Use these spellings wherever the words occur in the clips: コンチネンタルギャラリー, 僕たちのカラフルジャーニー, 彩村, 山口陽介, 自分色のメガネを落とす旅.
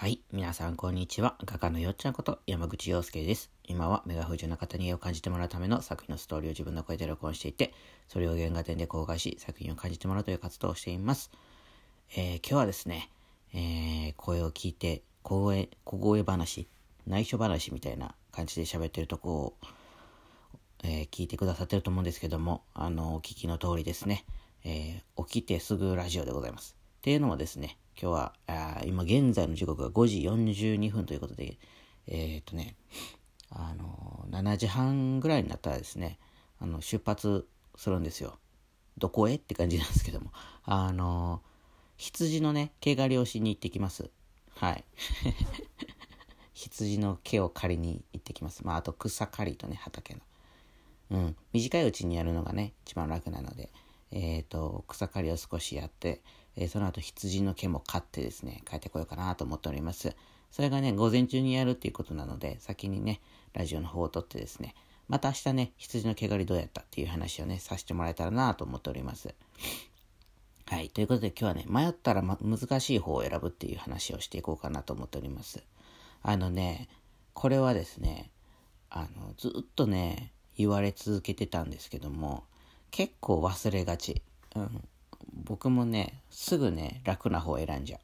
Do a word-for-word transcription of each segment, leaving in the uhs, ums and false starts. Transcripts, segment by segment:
はい、皆さんこんにちは。画家のよっちゃんこと山口陽介です。今は目が不自由な方に絵を感じてもらうための作品のストーリーを自分の声で録音していて、それを原画展で公開し作品を感じてもらうという活動をしています。えー、今日はですね、えー、声を聞いて小声、小声話、内緒話みたいな感じで喋ってるとこを、えー、聞いてくださってると思うんですけども、あのお聞きの通りですね、えー、起きてすぐラジオでございます。っていうのもですね、今日はあ今現在の時刻がごじよんじゅうにふんということで、えー、っとね、あのー、しちじはんぐらいになったらですね、あの出発するんですよ。どこへって感じなんですけども、あのー、羊のね毛刈りをしに行ってきます。はい。羊の毛を刈りに行ってきます。まああと草刈りとね畑の、うん短いうちにやるのがね一番楽なので、えー、っと草刈りを少しやって。その後羊の毛も飼ってですね帰ってこようかなと思っております。それがね午前中にやるっていうことなので、先にねラジオの方を撮ってですね、また明日ね羊の毛刈りどうやったっていう話をねさせてもらえたらなと思っております。はい、ということで今日はね迷ったら、ま、難しい方を選ぶっていう話をしていこうかなと思っております。あのねこれはですねあのずっとね言われ続けてたんですけども、結構忘れがち。うん僕もねすぐね楽な方を選んじゃ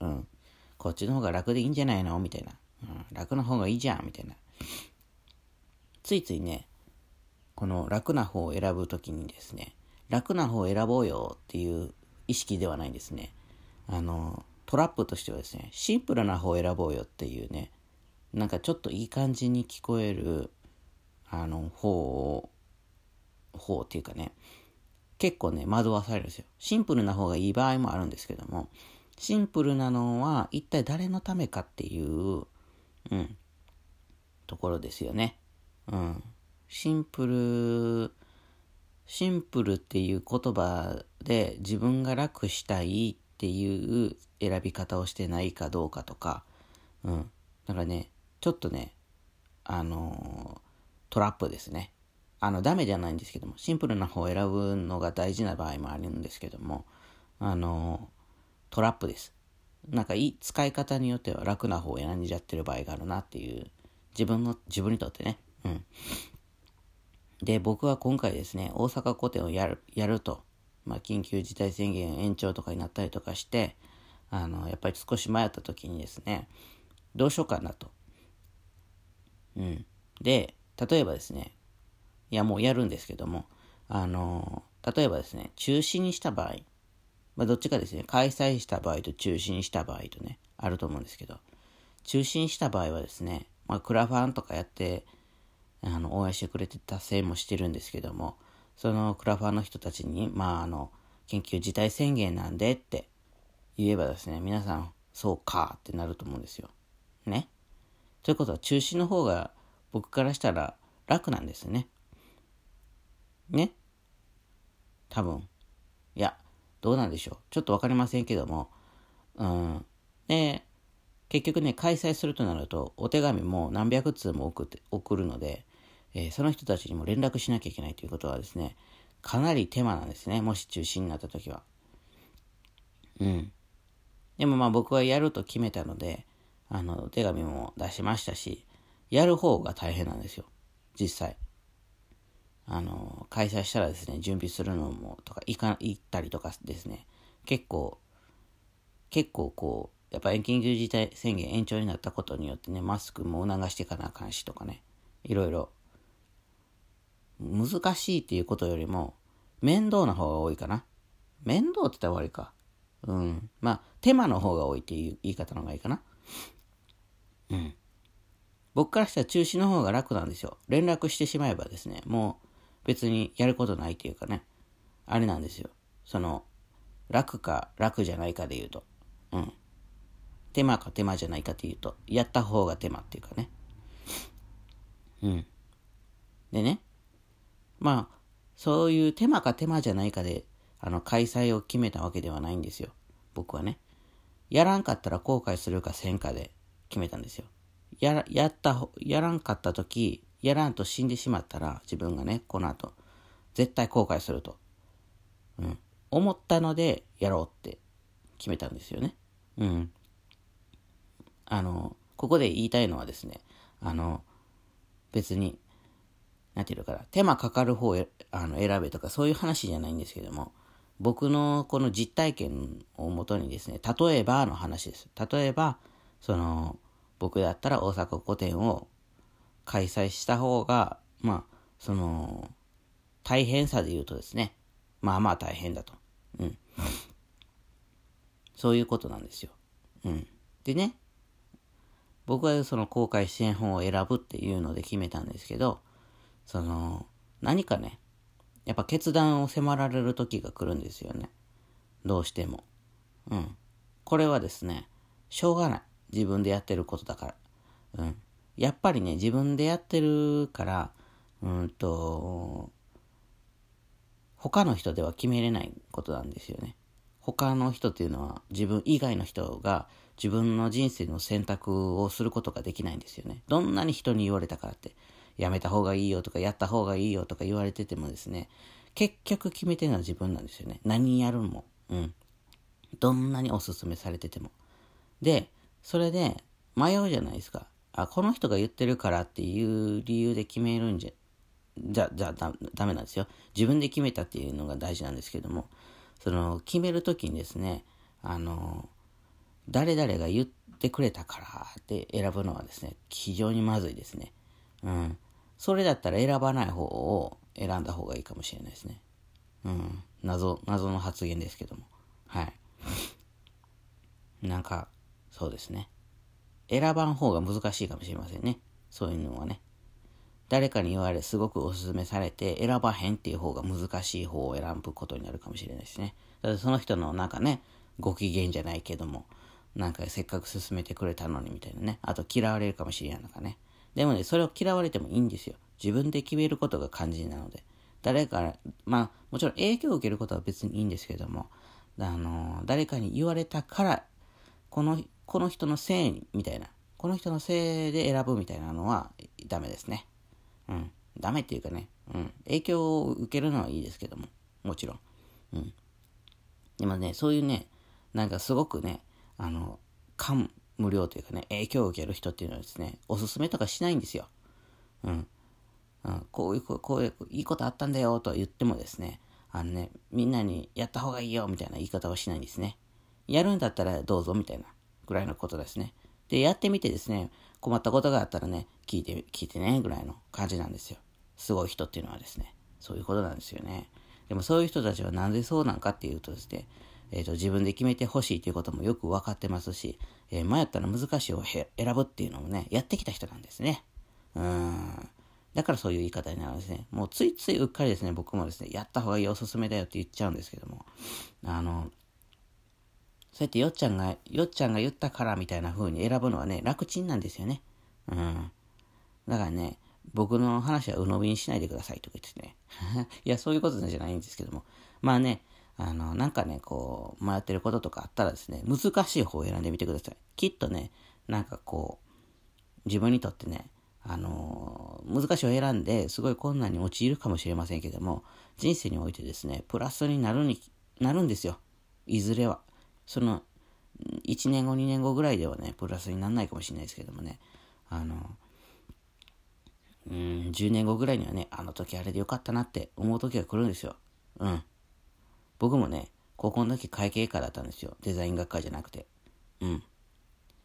う。うんこっちの方が楽でいいんじゃないのみたいな、うん、楽な方がいいじゃんみたいな、ついついねこの楽な方を選ぶときにですね、楽な方を選ぼうよっていう意識ではないんですね。あのトラップとしてはですね、シンプルな方を選ぼうよっていうね、なんかちょっといい感じに聞こえるあの方を方っていうかね、結構ね惑わされるんですよ。シンプルな方がいい場合もあるんですけども、シンプルなのは一体誰のためかっていう、うん、ところですよね。うん、シンプルシンプルっていう言葉で自分が楽したいっていう選び方をしてないかどうかとか、うん、だからねちょっとねあのトラップですね。あのダメじゃないんですけども、シンプルな方を選ぶのが大事な場合もあるんですけども、あのトラップです。なんかいい使い方によっては楽な方を選んじゃってる場合があるなっていう、自分の自分にとってね。うんで僕は今回ですね大阪個展をやるやると、まあ、緊急事態宣言延長とかになったりとかして、あのやっぱり少し迷った時にですね、どうしようかなと。うんで例えばですね、いやもうやるんですけども、あのー、例えばですね中止にした場合、まあ、どっちかですね、開催した場合と中止にした場合とねあると思うんですけど、中止にした場合はですね、まあ、クラファンとかやってあの応援してくれてたせいもしてるんですけども、そのクラファンの人たちにまああの緊急事態宣言なんでって言えばですね、皆さんそうかってなると思うんですよね。ということは中止の方が僕からしたら楽なんですねね、多分。いやどうなんでしょう、ちょっと分かりませんけども、うんで結局ね開催するとなるとお手紙も何百通も送って送るので、えー、その人たちにも連絡しなきゃいけないということはですね、かなり手間なんですね、もし中止になった時は。うんでもまあ僕はやると決めたので、あのお手紙も出しましたし、やる方が大変なんですよ実際。あの開催したらですね、準備するのもとか行か行ったりとかですね、結構結構こうやっぱり緊急事態宣言延長になったことによってね、マスクも促していかなあかんしとかね、いろいろ難しいっていうことよりも面倒な方が多いかな。面倒って言ったら悪いか、うんまあ手間の方が多いっていう言い方の方がいいかな。うん僕からしたら中止の方が楽なんですよ。連絡してしまえばですね、もう別にやることないというかね、あれなんですよ、その楽か楽じゃないかで言うと、うん手間か手間じゃないかで言うと、やった方が手間っていうかね。うんでねまあそういう手間か手間じゃないかであの開催を決めたわけではないんですよ僕はね。やらんかったら後悔するかせんかで決めたんですよ。やら、やった、やらんかったとき、やらんと死んでしまったら、自分がね、この後、絶対後悔すると、うん、思ったので、やろうって決めたんですよね。うん。あのここで言いたいのはですね、あの別になんていうのかな、手間かかる方をあの選べとかそういう話じゃないんですけども、僕のこの実体験をもとにですね、例えばの話です。例えばその僕だったら大阪個展を開催した方が、まあその大変さで言うとですね、まあまあ大変だと、うん、そういうことなんですよ、うん、でね、僕はその公開支援本を選ぶっていうので決めたんですけど、その何かね、やっぱ決断を迫られる時が来るんですよね、どうしても、うん、これはですね、しょうがない、自分でやってることだから、うん、やっぱりね、自分でやってるから、うんと他の人では決めれないことなんですよね。他の人っていうのは自分以外の人が自分の人生の選択をすることができないんですよね。どんなに人に言われたからってやめた方がいいよとかやった方がいいよとか言われててもですね、結局決めてるのは自分なんですよね。何やるも、うん、どんなにおすすめされてても。で、それで迷うじゃないですか。あ、この人が言ってるからっていう理由で決めるんじゃじゃ、じゃ、だ、ダメなんですよ。自分で決めたっていうのが大事なんですけども、その、決めるときにですね、あの、誰々が言ってくれたからって選ぶのはですね、非常にまずいですね。うん。それだったら選ばない方を選んだ方がいいかもしれないですね。うん。謎、謎の発言ですけども。はい。なんか、そうですね。選ばん方が難しいかもしれませんね。そういうのはね。誰かに言われ、すごくおすすめされて、選ばへんっていう方が難しい方を選ぶことになるかもしれないですね。だその人のなんかね、ご機嫌じゃないけども、なんかせっかく勧めてくれたのにみたいなね。あと嫌われるかもしれないのかね。でもね、それを嫌われてもいいんですよ。自分で決めることが肝心なので。誰か、まあ、もちろん影響を受けることは別にいいんですけども、あの、誰かに言われたから、この、この人のせいみたいな、この人のせいで選ぶみたいなのはダメですね。うん、ダメっていうかね、うん、影響を受けるのはいいですけども、もちろん、うん、でもね、そういうね、なんかすごくね、あの感無量というかね、影響を受ける人っていうのはですね、おすすめとかしないんですよ、うん、うん、こういうこういういいことあったんだよと言ってもですね、あのね、みんなにやった方がいいよみたいな言い方はしないんですね。やるんだったらどうぞみたいなぐらいのことですね。で、やってみてですね、困ったことがあったらね、聞いて、聞いてね、ぐらいの感じなんですよ。すごい人っていうのはですね、そういうことなんですよね。でもそういう人たちはなんでそうなんかっていうとですね、えっと、自分で決めてほしいということもよく分かってますし、えー、迷ったら難しいを選ぶっていうのもね、やってきた人なんですね。うーん。だからそういう言い方になるんですね。もうついついうっかりですね、僕もですね、やった方がいい、おすすめだよって言っちゃうんですけども、あの、そうやってよっちゃんが、よっちゃんが言ったからみたいな風に選ぶのはね、楽ちんなんですよね。うん。だからね、僕の話は鵜呑みにしないでくださいとか言ってね。いや、そういうことじゃないんですけども。まあね、あの、なんかね、こう、迷ってることとかあったらですね、難しい方を選んでみてください。きっとね、なんかこう、自分にとってね、あの、難しいを選んですごい困難に陥るかもしれませんけども、人生においてですね、プラスになるに、なるんですよ。いずれは。そのいちねんごにねんごぐらいではね、プラスにならないかもしれないですけどもね、あのうーんじゅうねんごぐらいにはね、あの時あれでよかったなって思う時が来るんですよ。うん。僕もね、高校の時会計科だったんですよ。デザイン学科じゃなくて。うん。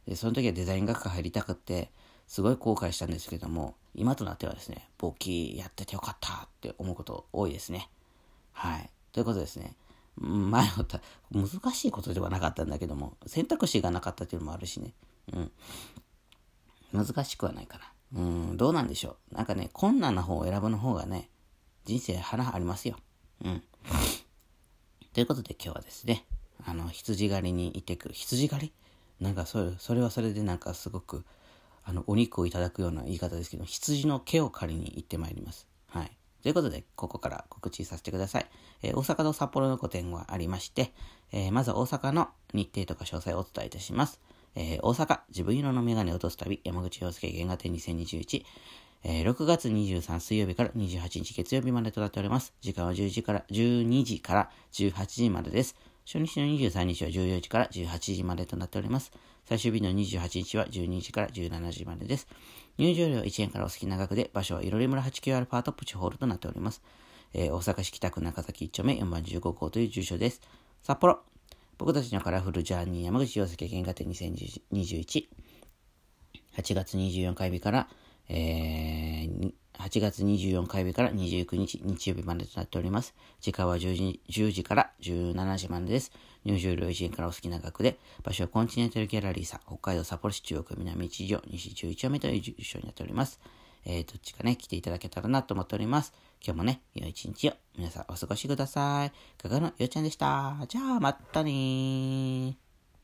で、その時はデザイン学科入りたくってすごい後悔したんですけども、今となってはですね、簿記やっててよかったって思うこと多いですね。はい。ということですね。迷った難しいことではなかったんだけども、選択肢がなかったっていうのもあるしね、うん、難しくはないかな。うん、どうなんでしょう。なんかね、困難な方を選ぶの方がね、人生花ありますよ。うんということで、今日はですね、あの羊狩りに行ってくる、羊狩りなんか、そういう、それはそれでなんかすごくあのお肉をいただくような言い方ですけど、羊の毛を借りに行ってまいります。はい。ということで、ここから告知させてください。えー、大阪と札幌の個展がありまして、えー、まずは大阪の日程とか詳細をお伝えいたします。えー、大阪、自分色のメガネを落とす旅、山口洋介原画展にせんにじゅういち、えー、ろくがつにじゅうさんにち水曜日からにじゅうはちにち月曜日までとなっております。時間はじゅうじから、じゅうにじからじゅうはちじまでです。初日のにじゅうさんにちはじゅうよじからじゅうはちじまでとなっております。最終日のにじゅうはちにちはじゅうにじからじゅうしちじまでです。入場料いちえんからお好きな額で、場所は彩村 はちきゅうアルファ アトップ地ホールとなっております。えー、大阪市北区中崎いっ丁目よんばんじゅうごごうという住所です。札幌、僕たちのカラフルジャーニー山口洋介原画展にせんにじゅういち、はちがつにじゅうよっか火曜日から、えー、はちがつにじゅうよっか火曜日からにじゅうくにち日曜日までとなっております。時間はじゅうじからじゅうしちじまでです。入場料いちえんからお好きな額で、場所はコンチネンタルギャラリーさん、北海道札幌市中央区南いち条西じゅういち丁目という住所になっております。えー、どっちかね、来ていただけたらなと思っております。今日もね、良い一日を皆さんお過ごしください。かがのようちゃんでした。じゃあ、またねー。